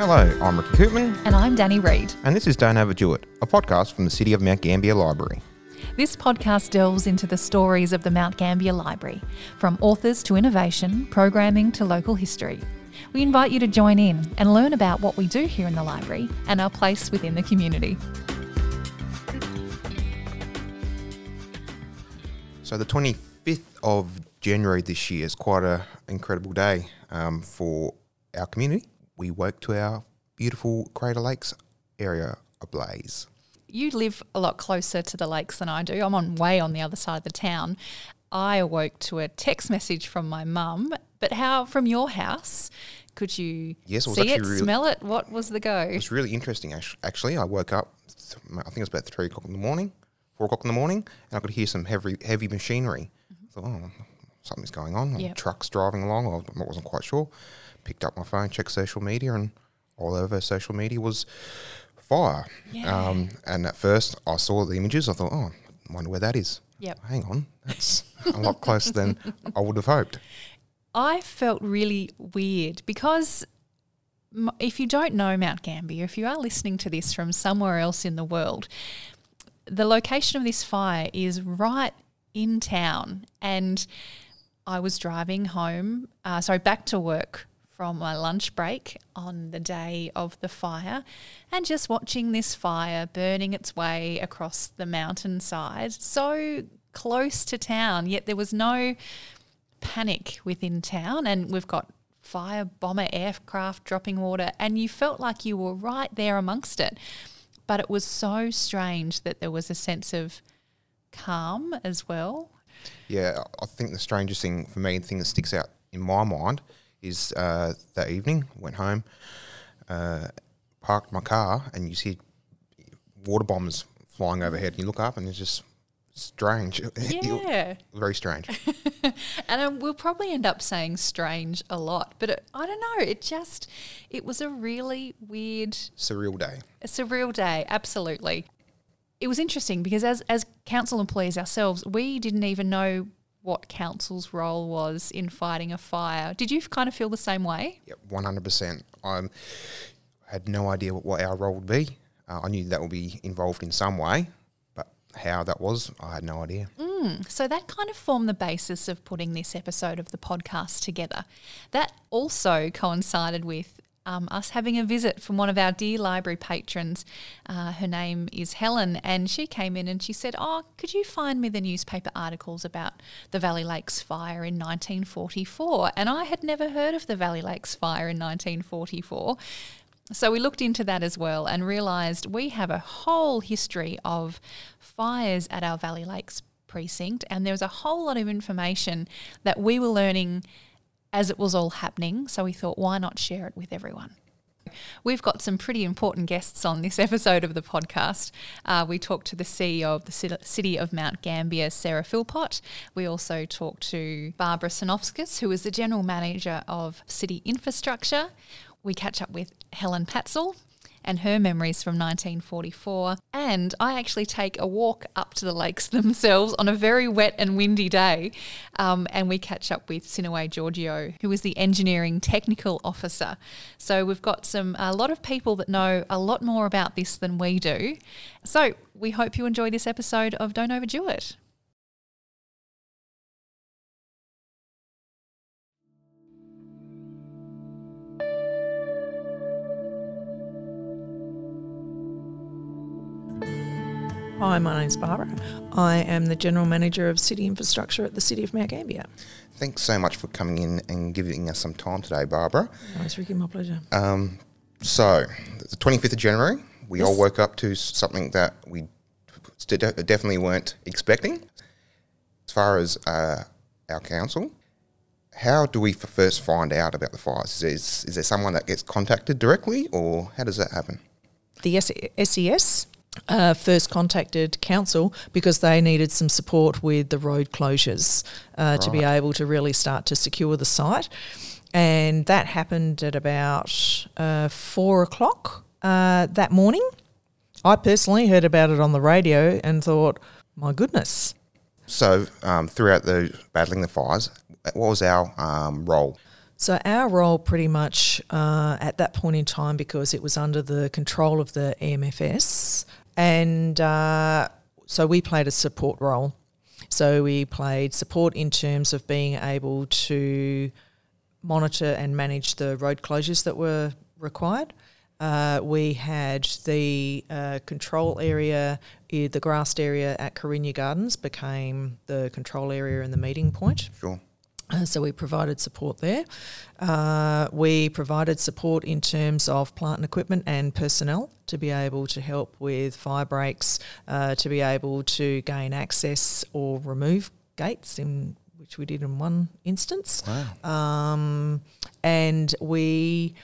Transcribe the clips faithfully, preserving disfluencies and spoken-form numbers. Hello, I'm Ricky Coopman. And I'm Danny Reid. And this is Don't Ever Do It, a podcast from the City of Mount Gambier Library. This podcast delves into the stories of the Mount Gambier Library, from authors to innovation, programming to local history. We invite you to join in and learn about what we do here in the library and our place within the community. So the twenty-fifth of January this year is quite an incredible day um, for our community. We woke to our beautiful Crater Lakes area ablaze. You live a lot closer to the lakes than I do. I'm on way on the other side of the town. I awoke to a text message from my mum, but how, from your house, could you yes, it see it, really, smell it? What was the go? It was really interesting, actually. I woke up, I think it was about three o'clock in the morning, four o'clock in the morning, and I could hear some heavy, heavy machinery. Mm-hmm. I thought, oh, something's going on. Yep. Trucks driving along, I wasn't quite sure. Picked up my phone, checked social media, and all over social media was fire. Yeah. Um, and at first I saw the images. I thought, oh, I wonder where that is. Yep. Hang on, that's a lot closer than I would have hoped. I felt really weird because if you don't know Mount Gambier, if you are listening to this from somewhere else in the world, the location of this fire is right in town. And I was driving home, uh, sorry, back to work from my lunch break on the day of the fire and just watching this fire burning its way across the mountainside, so close to town, yet there was no panic within town. And we've got fire bomber aircraft dropping water and you felt like you were right there amongst it. But it was so strange that there was a sense of calm as well. Yeah, I think the strangest thing for me, the thing that sticks out in my mind is uh, that evening, went home, uh, parked my car, and you see water bombs flying overhead. And you look up, and it's just strange. Yeah. Very strange. And um, we'll probably end up saying strange a lot, but it, I don't know. It just, it was a really weird... Surreal day. A surreal day, absolutely. It was interesting because as, as council employees ourselves, we didn't even know what council's role was in fighting a fire. Did you kind of feel the same way? Yep, one hundred percent. I had no idea what, what our role would be. Uh, I knew that would be involved in some way, but how that was, I had no idea. Mm, so that kind of formed the basis of putting this episode of the podcast together. That also coincided with um, us having a visit from one of our dear library patrons. Uh, her name is Helen, and she came in and she said, oh, could you find me the newspaper articles about the Valley Lakes fire in nineteen forty-four? And I had never heard of the Valley Lakes fire in nineteen forty-four. So we looked into that as well and realised we have a whole history of fires at our Valley Lakes precinct, and there was a whole lot of information that we were learning as it was all happening, so we thought, why not share it with everyone? We've got some pretty important guests on this episode of the podcast. Uh, we talked to the C E O of the City of Mount Gambier, Sarah Philpott. We also talked to Barbara Sinofskis, who is the General Manager of City Infrastructure. We catch up with Helen Patzel and her memories from nineteen forty-four. And I actually take a walk up to the lakes themselves on a very wet and windy day. Um, and we catch up with Sineway Giorgio, who is the engineering technical officer. So we've got some a lot of people that know a lot more about this than we do. So we hope you enjoy this episode of Don't Overdo It. Hi, my name's Barbara. I am the General Manager of City Infrastructure at the City of Mount Gambier. Thanks so much for coming in and giving us some time today, Barbara. No, it's Ricky, my pleasure. Um, so, the twenty-fifth of January, we yes. all woke up to something that we definitely weren't expecting. As far as uh, our council, how do we first find out about the fires? Is, is there someone that gets contacted directly, or how does that happen? The S E S... Uh, first contacted council because they needed some support with the road closures uh, right. to be able to really start to secure the site, and that happened at about uh, four o'clock uh, that morning. I personally heard about it on the radio and thought, my goodness. So um, throughout the battling the fires, what was our um, role? So our role pretty much uh, at that point in time, because it was under the control of the E M F S, and uh, so we played a support role. So we played support in terms of being able to monitor and manage the road closures that were required. Uh, we had the uh, control area, the grassed area at Carinya Gardens became the control area and the meeting point. Sure. Uh, so we provided support there. Uh, we provided support in terms of plant and equipment and personnel to be able to help with fire breaks, uh, to be able to gain access or remove gates, in which we did in one instance. Wow. Um, and we...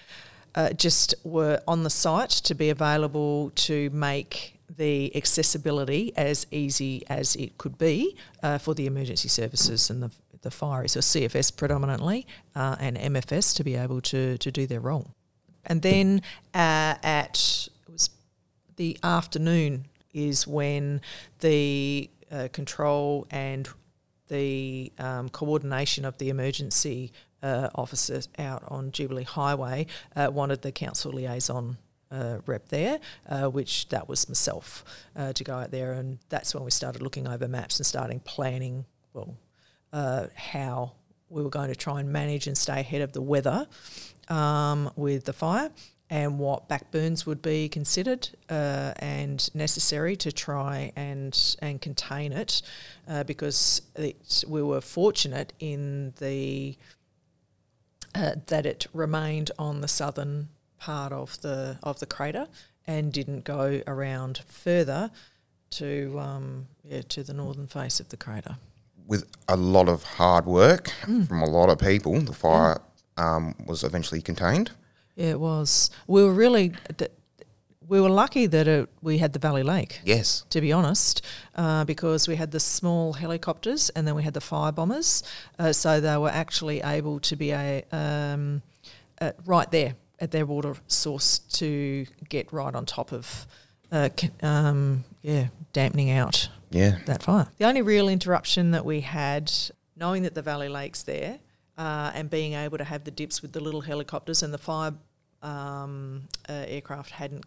Uh, just were on the site to be available to make the accessibility as easy as it could be uh, for the emergency services and the the fire, so C F S predominantly uh, and M F S to be able to to do their role. And then uh, at it was the afternoon is when the uh, control and the um, coordination of the emergency Uh, officers out on Jubilee Highway uh, wanted the council liaison uh, rep there, uh, which that was myself, uh, to go out there, and that's when we started looking over maps and starting planning, well, uh, how we were going to try and manage and stay ahead of the weather um, with the fire, and what backburns would be considered uh, and necessary to try and and contain it, uh, because it, we were fortunate in the Uh, that it remained on the southern part of the of the crater and didn't go around further to um, yeah, to the northern face of the crater. With a lot of hard work mm. from a lot of people, the fire mm. um, was eventually contained. Yeah, it was. We were really we were lucky that it, we had the Valley Lake. Yes, to be honest, uh, because we had the small helicopters and then we had the fire bombers, uh, so they were actually able to be a um, uh, right there at their water source to get right on top of, uh, um, yeah, dampening out yeah. that fire. The only real interruption that we had, knowing that the Valley Lake's there, uh, and being able to have the dips with the little helicopters and the fire. Um, uh, aircraft hadn't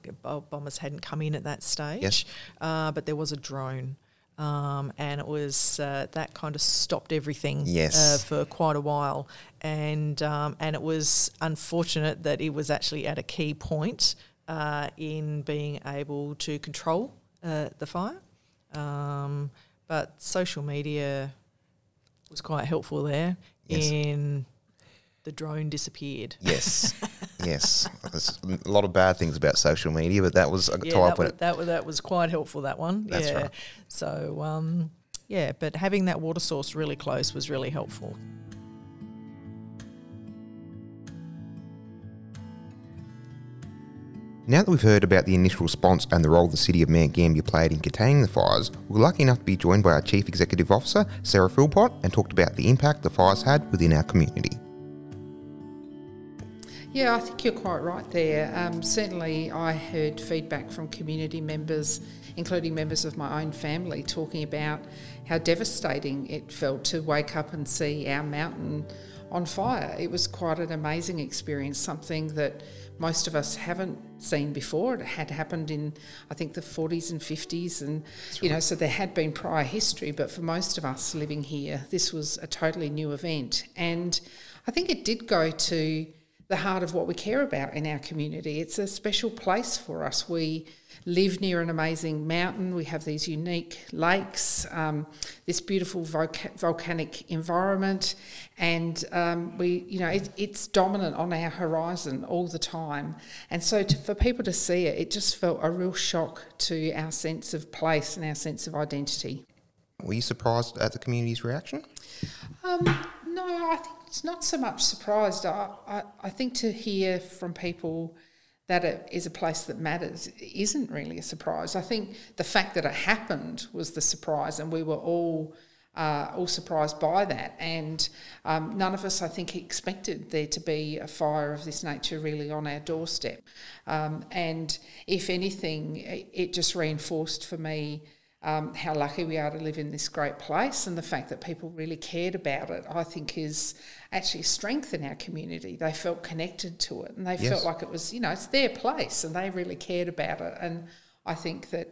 bombers hadn't come in at that stage, yes. uh, but there was a drone, um, and it was uh, that kind of stopped everything yes. uh, for quite a while, and um, and it was unfortunate that it was actually at a key point uh, in being able to control uh, the fire, um, but social media was quite helpful there yes. in. The drone disappeared. Yes, yes. There's a lot of bad things about social media, but that was a yeah, time that, was, that, was, that was quite helpful, that one. That's yeah. right. So, um, yeah, but having that water source really close was really helpful. Now that we've heard about the initial response and the role the City of Mount Gambier played in containing the fires, we're lucky enough to be joined by our Chief Executive Officer, Sarah Philpott, and talked about the impact the fires had within our community. Yeah, I think you're quite right there. Um, certainly I heard feedback from community members, including members of my own family, talking about how devastating it felt to wake up and see our mountain on fire. It was quite an amazing experience, something that most of us haven't seen before. It had happened in, I think, the forties and fifties, and That's you right. know, so there had been prior history, but for most of us living here, this was a totally new event. And I think it did go to the heart of what we care about in our community. It's a special place for us. We live near an amazing mountain. We have these unique lakes, um, this beautiful voca- volcanic environment, and um, we, you know, it, it's dominant on our horizon all the time. And so, to, for people to see it, it just felt a real shock to our sense of place and our sense of identity. Were you surprised at the community's reaction? Um, no, I think. It's not so much surprised. I, I, I think to hear from people that it is a place that matters isn't really a surprise. I think the fact that it happened was the surprise, and we were all uh, all surprised by that. And um, none of us, I think, expected there to be a fire of this nature really on our doorstep. Um, and if anything, it, it just reinforced for me um, how lucky we are to live in this great place, and the fact that people really cared about it, I think, is actually a strength in our community. They felt connected to it, and they yes. felt like it was, you know, it's their place, and they really cared about it. And I think that,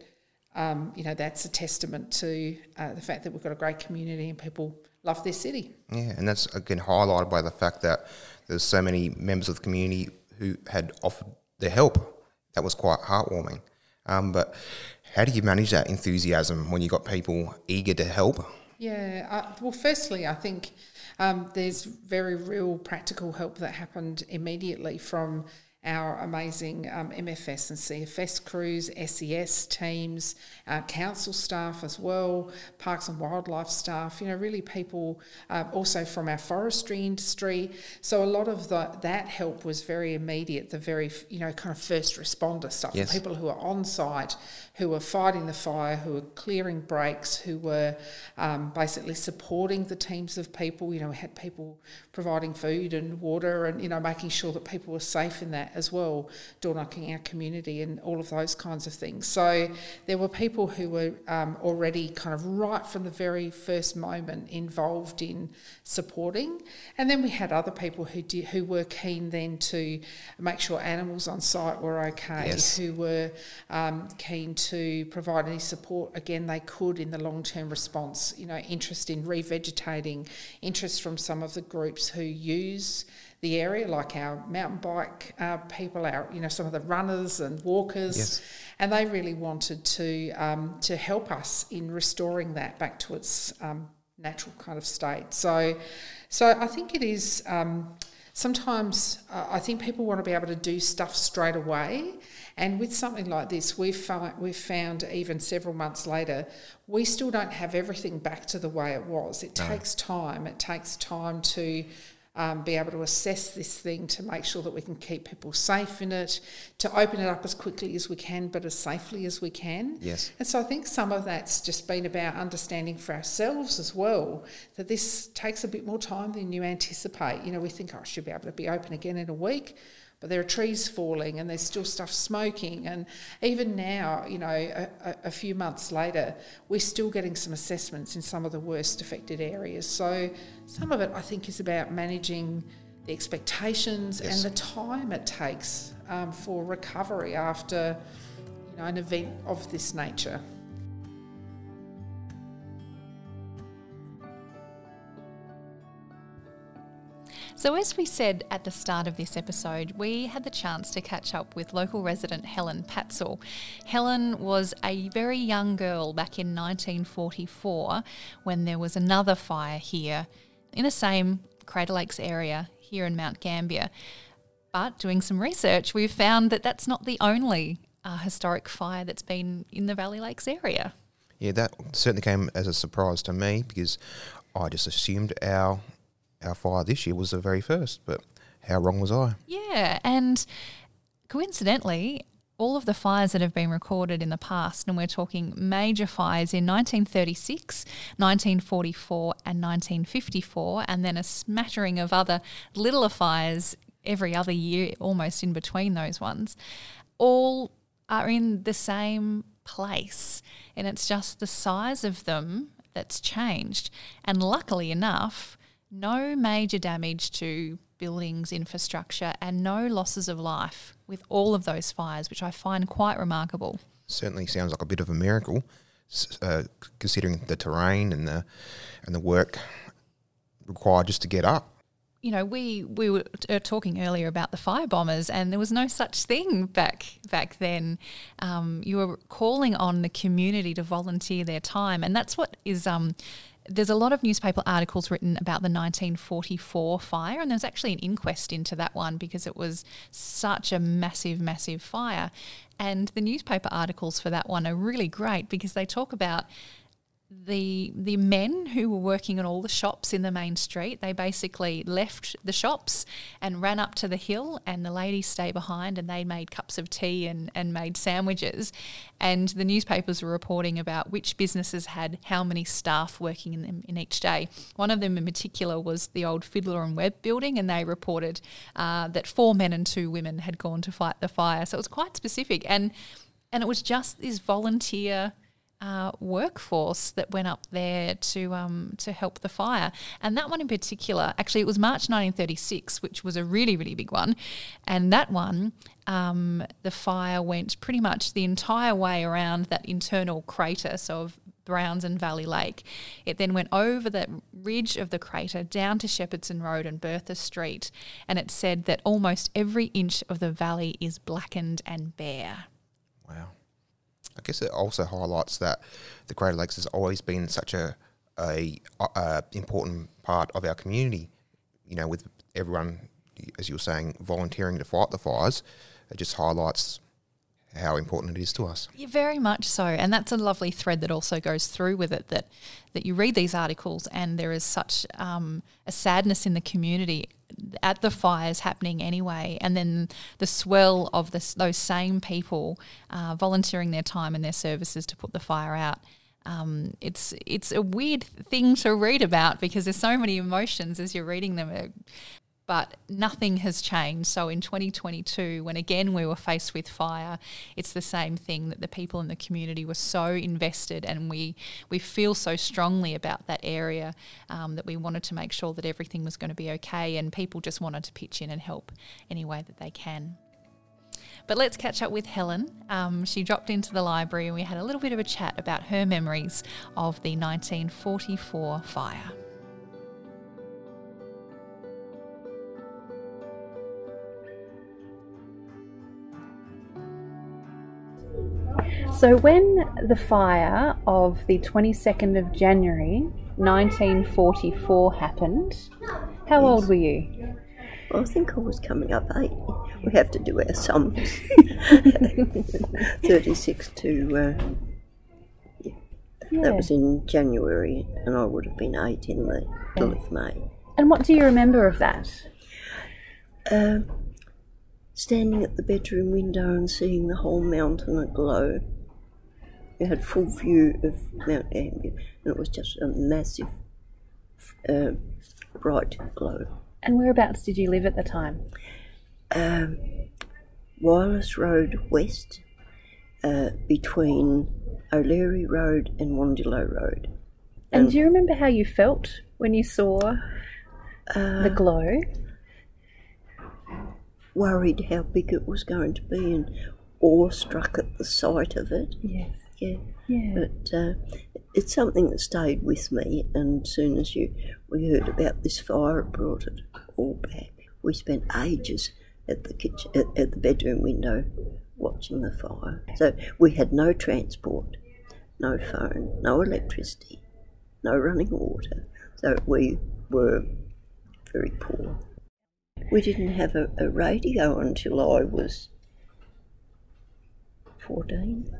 um, you know, that's a testament to uh, the fact that we've got a great community and people love their city. Yeah, and that's, again, highlighted by the fact that there's so many members of the community who had offered their help. That was quite heartwarming. Um, but how do you manage that enthusiasm when you got people eager to help? Yeah, uh, well, firstly, I think um, there's very real practical help that happened immediately from our amazing um, M F S and C F S crews, S E S teams, uh, council staff as well, parks and wildlife staff, you know, really people uh, also from our forestry industry. So a lot of the, that help was very immediate, the very, you know, kind of first responder stuff, yes. people who are on site, who were fighting the fire, who were clearing breaks, who were um, basically supporting the teams of people. You know, we had people providing food and water and, you know, making sure that people were safe in that as well, door knocking our community and all of those kinds of things. So there were people who were um, already kind of right from the very first moment involved in supporting, and then we had other people who did, who were keen then to make sure animals on site were okay, yes. who were um, keen to provide any support again they could in the long-term response, you know, interest in revegetating, interest from some of the groups who use the area, like our mountain bike uh, people, our, you know, some of the runners and walkers, yes. and they really wanted to um, to help us in restoring that back to its um, natural kind of state. So, so I think it is. Um, sometimes uh, I think people want to be able to do stuff straight away, and with something like this, we've found, we've found even several months later, we still don't have everything back to the way it was. It no. takes time. It takes time to Um, be able to assess this thing, to make sure that we can keep people safe in it, to open it up as quickly as we can but as safely as we can. Yes. And so I think some of that's just been about understanding for ourselves as well that this takes a bit more time than you anticipate. You know, we think, oh, I should be able to be open again in a week, but there are trees falling and there's still stuff smoking. And even now, you know, a, a few months later, we're still getting some assessments in some of the worst affected areas. So some of it, I think, is about managing the expectations yes. and the time it takes um, for recovery after, you know, an event of this nature. So as we said at the start of this episode, we had the chance to catch up with local resident Helen Patzel. Helen was a very young girl back in nineteen forty-four when there was another fire here in the same Crater Lakes area here in Mount Gambier. But doing some research, we've found that that's not the only uh, historic fire that's been in the Valley Lakes area. Yeah, that certainly came as a surprise to me because I just assumed our... Our fire this year was the very first, but how wrong was I? Yeah, and coincidentally, all of the fires that have been recorded in the past, and we're talking major fires in nineteen thirty-six, nineteen forty-four and nineteen fifty-four, and then a smattering of other littler fires every other year, almost in between those ones, all are in the same place. And it's just the size of them that's changed. And luckily enough, no major damage to buildings, infrastructure, and no losses of life with all of those fires, which I find quite remarkable. Certainly sounds like a bit of a miracle, uh, considering the terrain and the and the work required just to get up. You know, we we were talking earlier about the fire bombers, and there was no such thing back back then. Um, you were calling on the community to volunteer their time, and that's what is. Um, There's a lot of newspaper articles written about the nineteen forty-four fire, and there's actually an inquest into that one because it was such a massive, massive fire. And the newspaper articles for that one are really great because they talk about the the men who were working on all the shops in the main street. They basically left the shops and ran up to the hill, and the ladies stayed behind and they made cups of tea and, and made sandwiches. And the newspapers were reporting about which businesses had how many staff working in them in each day. One of them in particular was the old Fiddler and Webb building, and they reported uh, that four men and two women had gone to fight the fire. So it was quite specific, and and it was just this volunteer Uh, workforce that went up there to um, to help the fire. And that one in particular, actually it was March nineteen thirty-six, which was a really, really big one. And that one, um, the fire went pretty much the entire way around that internal crater, so of Browns and Valley Lake. It then went over the ridge of the crater down to Shepherdson Road and Bertha Street. And it said that almost every inch of the valley is blackened and bare. Wow. I guess it also highlights that the Greater Lakes has always been such a, a, a important part of our community, you know, with everyone, as you were saying, volunteering to fight the fires. It just highlights how important it is to us. Yeah, very much so. And that's a lovely thread that also goes through with it, that, that you read these articles and there is such um, a sadness in the community at the fires happening anyway, and then the swell of this, those same people uh, volunteering their time and their services to put the fire out. Um, it's it's a weird thing to read about because there's so many emotions as you're reading them, but nothing has changed. So in twenty twenty-two, when again we were faced with fire, it's the same thing, that the people in the community were so invested, and we, we feel so strongly about that area um, that we wanted to make sure that everything was going to be okay, and people just wanted to pitch in and help any way that they can. But let's catch up with Helen. Um, she dropped into the library and we had a little bit of a chat about her memories of the nineteen forty-four fire. So when the fire of the twenty-second of January nineteen forty-four happened, how yes. old were you? Well, I think I was coming up eight. We have to do our sums. thirty-six to... Uh, yeah. yeah. That was in January, and I would have been eight in the middle yeah. of May. And what do you remember of that? Uh, standing at the bedroom window and seeing the whole mountain aglow. You had full view of Mount Gambier, and it was just a massive, uh, bright glow. And whereabouts did you live at the time? Um, Wireless Road West, uh, between O'Leary Road and Wandilo Road. And, and do you remember how you felt when you saw uh, the glow? Worried how big it was going to be, and awestruck at the sight of it. Yes. Yeah. Yeah. But uh, it's something that stayed with me, and as soon as you we heard about this fire, it brought it all back. We spent ages at the kitchen, at, at the bedroom window, watching the fire. So we had no transport, no phone, no electricity, no running water. So we were very poor. We didn't have a, a radio until I was fourteen,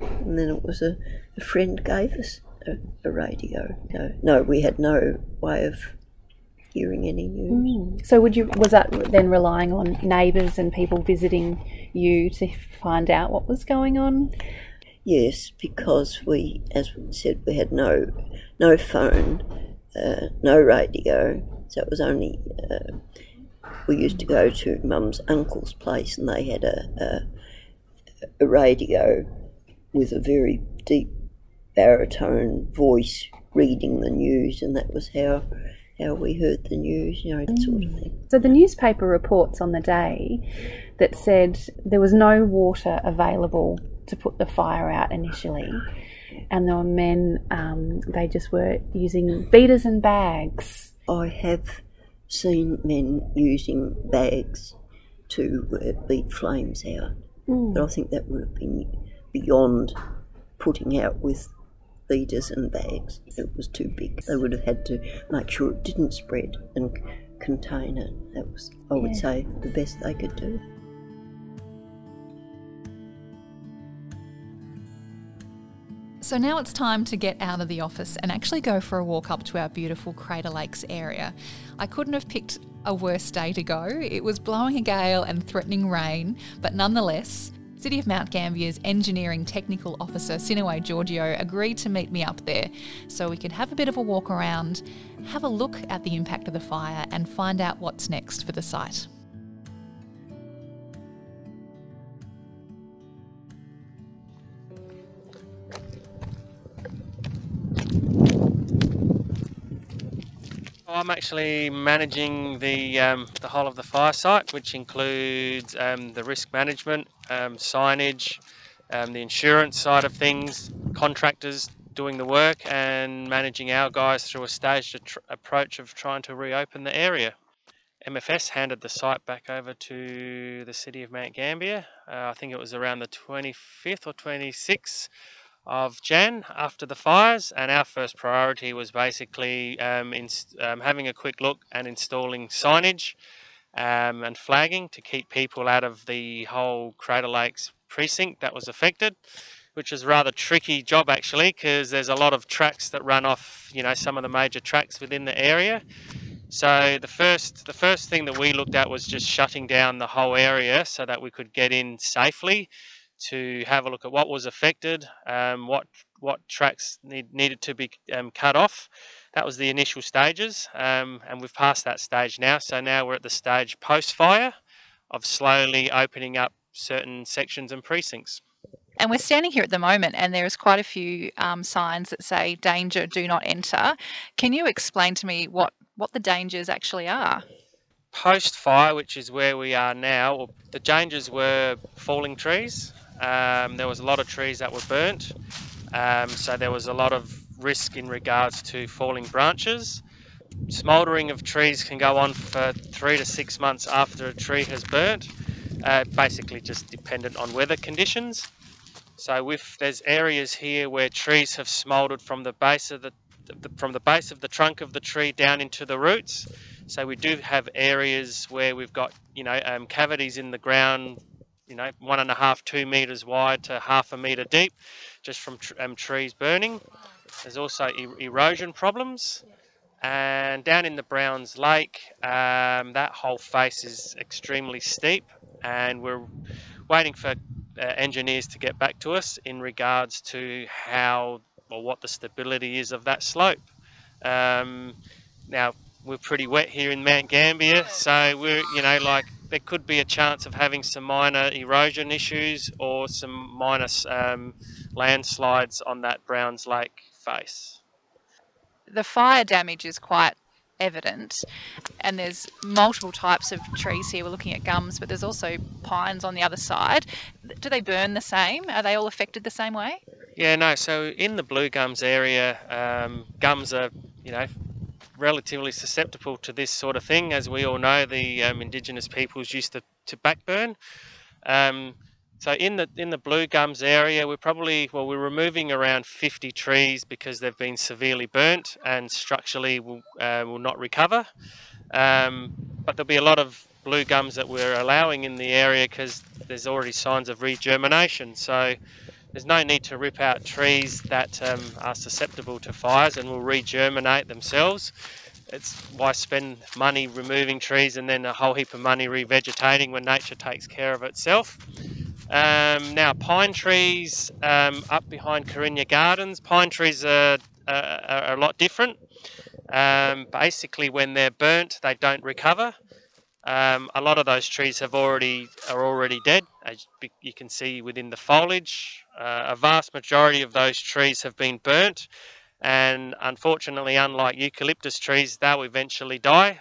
and then it was a, a friend gave us a, a radio. No, no, we had no way of hearing any news. Mm. So, would you was that then relying on neighbours and people visiting you to find out what was going on? Yes, because we, as we said, we had no no phone, uh, no radio, so it was only. Uh, We used to go to Mum's uncle's place, and they had a, a, a radio with a very deep baritone voice reading the news, and that was how how we heard the news, you know, that sort of thing. So the newspaper reports on the day that said there was no water available to put the fire out initially, and there were men, um, they just were using beaters and bags. I have... seen men using bags to uh, beat flames out, mm. but I think that would have been beyond putting out with beaters and bags. It was too big. They would have had to make sure it didn't spread and c- contain it. That was, I would yeah. say, the best they could do. So now it's time to get out of the office and actually go for a walk up to our beautiful Crater Lakes area. I couldn't have picked a worse day to go. It was blowing a gale and threatening rain, but nonetheless, City of Mount Gambier's Engineering Technical Officer, Sineway Giorgio, agreed to meet me up there so we could have a bit of a walk around, have a look at the impact of the fire and find out what's next for the site. I'm actually managing the, um, the whole of the fire site, which includes um, the risk management, um, signage, um, the insurance side of things, contractors doing the work, and managing our guys through a staged approach of trying to reopen the area. M F S handed the site back over to the City of Mount Gambier, uh, I think it was around the twenty-fifth or twenty-sixth of Jan after the fires, and our first priority was basically um, in, um, having a quick look and installing signage um, and flagging to keep people out of the whole Crater Lakes precinct that was affected, which is a rather tricky job actually, because there's a lot of tracks that run off, you know, some of the major tracks within the area. So the first the first thing that we looked at was just shutting down the whole area so that we could get in safely to have a look at what was affected, um, what what tracks need, needed to be um, cut off. That was the initial stages, um, and we've passed that stage now. So now we're at the stage post-fire of slowly opening up certain sections and precincts. And we're standing here at the moment and there is quite a few um, signs that say danger, do not enter. Can you explain to me what what the dangers actually are? Post-fire, which is where we are now, the dangers were falling trees. Um, there was a lot of trees that were burnt. Um, so there was a lot of risk in regards to falling branches. Smouldering of trees can go on for three to six months after a tree has burnt, uh, basically just dependent on weather conditions. So if there's areas here where trees have smoldered from the base of the The, from the base of the trunk of the tree down into the roots, so we do have areas where we've got, you know, um, cavities in the ground, you know, one and a half two meters wide to half a meter deep, just from tr um, trees burning. There's also e erosion problems, and down in the Browns Lake, um, that whole face is extremely steep, and we're waiting for uh, engineers to get back to us in regards to how or what the stability is of that slope. Um, now we're pretty wet here in Mount Gambier, so we're, you know, like there could be a chance of having some minor erosion issues or some minor um, landslides on that Browns Lake face. The fire damage is quite evident, and there's multiple types of trees here. We're looking at gums, but there's also pines on the other side. Do they burn the same? Are they all affected the same way? Yeah, no, so in the blue gums area, um, gums are, you know, relatively susceptible to this sort of thing. As we all know, the um, indigenous peoples used to, to backburn. Um, so in the in the blue gums area, we're probably, well, we're removing around fifty trees because they've been severely burnt and structurally will, uh, will not recover. Um, but there'll be a lot of blue gums that we're allowing in the area because there's already signs of regermination. So there's no need to rip out trees that um, are susceptible to fires and will regerminate themselves. It's why spend money removing trees and then a whole heap of money revegetating when nature takes care of itself. Um, now pine trees um, up behind Carinya Gardens, pine trees are, are, are a lot different. Um, basically when they're burnt they don't recover. Um, a lot of those trees have already are already dead, as you can see within the foliage. Uh, a vast majority of those trees have been burnt, and unfortunately, unlike eucalyptus trees, they'll eventually die.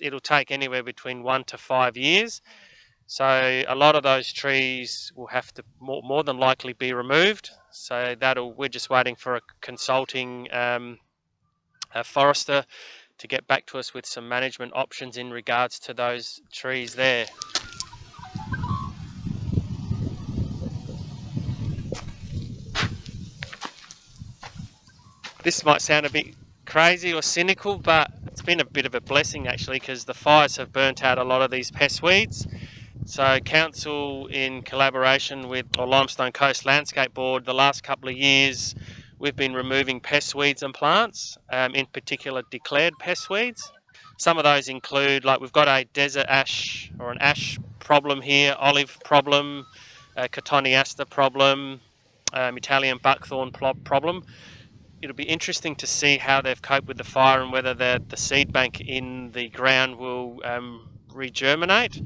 It'll take anywhere between one to five years. So a lot of those trees will have to more, more than likely be removed. So that'll we're just waiting for a consulting um, a forester to get back to us with some management options in regards to those trees there. This might sound a bit crazy or cynical, but it's been a bit of a blessing actually, because the fires have burnt out a lot of these pest weeds. So council, in collaboration with or Limestone Coast Landscape Board, the last couple of years we've been removing pest weeds and plants, um, in particular declared pest weeds. Some of those include, like we've got a desert ash or an ash problem here, olive problem, uh, cotoneaster problem, um, Italian buckthorn problem. It'll be interesting to see how they've coped with the fire and whether the, the seed bank in the ground will um, regerminate.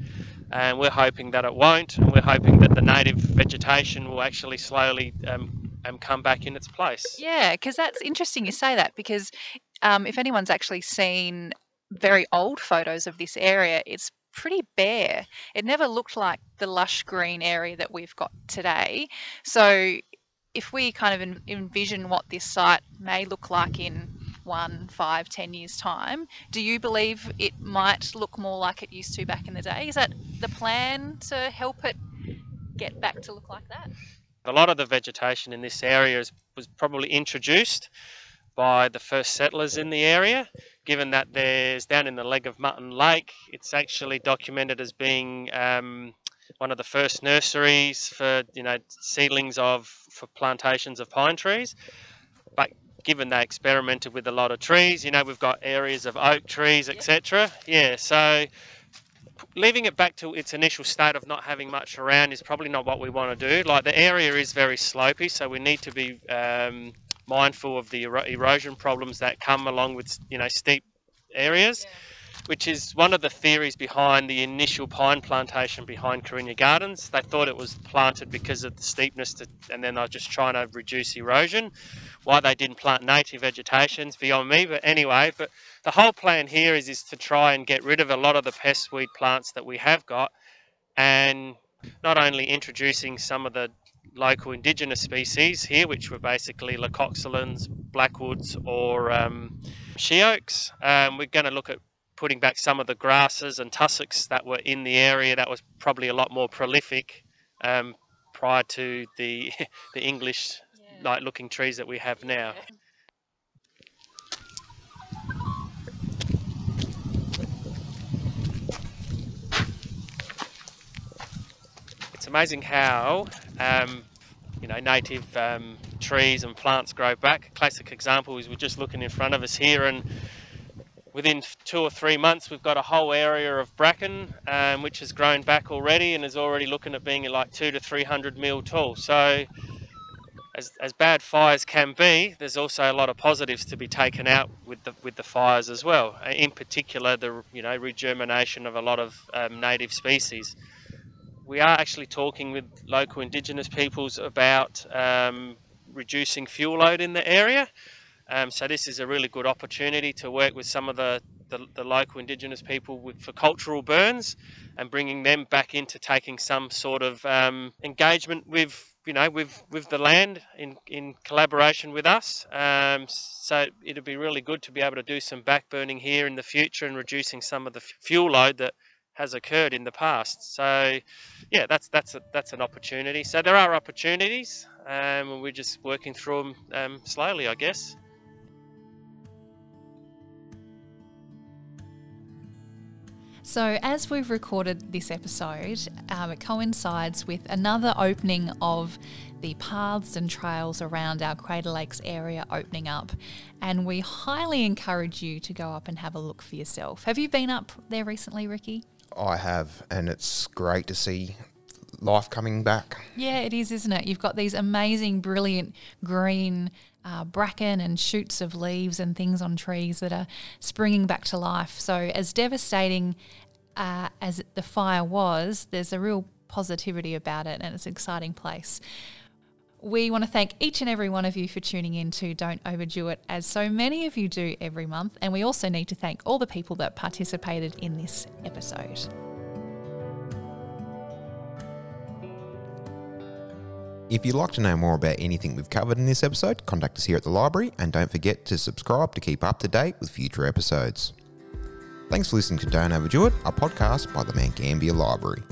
And we're hoping that it won't. And we're hoping that the native vegetation will actually slowly um, and come back in its place. Yeah, because that's interesting you say that, because um, if anyone's actually seen very old photos of this area, it's pretty bare. It never looked like the lush green area that we've got today. So if we kind of envision what this site may look like in one, five, ten years time, do you believe it might look more like it used to back in the day? Is that the plan, to help it get back to look like that? A lot of the vegetation in this area is, was probably introduced by the first settlers in the area, given that there's down in the Leg of Mutton Lake, it's actually documented as being um, one of the first nurseries for, you know, seedlings of, for plantations of pine trees. But given they experimented with a lot of trees, you know, we've got areas of oak trees, et cetera. Yeah, so leaving it back to its initial state of not having much around is probably not what we want to do. Like, the area is very slopey, so we need to be um, mindful of the ero erosion problems that come along with, you know, steep areas, yeah. Which is one of the theories behind the initial pine plantation behind Carinya Gardens. They thought it was planted because of the steepness to, and then they were just trying to reduce erosion. Why they didn't plant native vegetation's beyond me, but anyway, but the whole plan here is, is to try and get rid of a lot of the pest weed plants that we have got, and not only introducing some of the local indigenous species here, which were basically Lecoxelans, Blackwoods, or um, she oaks. Um, we're going to look at putting back some of the grasses and tussocks that were in the area that was probably a lot more prolific um, prior to the the English like looking trees that we have now. Yeah. It's amazing how um, you know, native um, trees and plants grow back. A classic example is we're just looking in front of us here, and within two or three months we've got a whole area of bracken um, which has grown back already and is already looking at being like two to three hundred mil tall. So as, as bad fires can be, there's also a lot of positives to be taken out with the with the fires as well. In particular, the, you know, regermination of a lot of um, native species. We are actually talking with local indigenous peoples about um, reducing fuel load in the area. Um, so this is a really good opportunity to work with some of the, the, the local indigenous people with, for cultural burns, and bringing them back into taking some sort of um, engagement with, you know, with, with the land in, in collaboration with us. Um, so it'd be really good to be able to do some back burning here in the future and reducing some of the fuel load that has occurred in the past. So yeah, that's that's a, that's an opportunity. So there are opportunities, um, and we're just working through them um, slowly, I guess. So as we've recorded this episode, um, it coincides with another opening of the paths and trails around our Crater Lakes area opening up, and we highly encourage you to go up and have a look for yourself. Have you been up there recently, Ricky? I have, and it's great to see life coming back. Yeah, it is, isn't it? You've got these amazing, brilliant green uh, bracken and shoots of leaves and things on trees that are springing back to life. So as devastating uh, as the fire was, there's a real positivity about it, and it's an exciting place. We want to thank each and every one of you for tuning in to Don't Overdo It, as so many of you do every month, and we also need to thank all the people that participated in this episode. If you'd like to know more about anything we've covered in this episode, contact us here at the library, and don't forget to subscribe to keep up to date with future episodes. Thanks for listening to Don't Overdo It, a podcast by the Mount Gambier Library.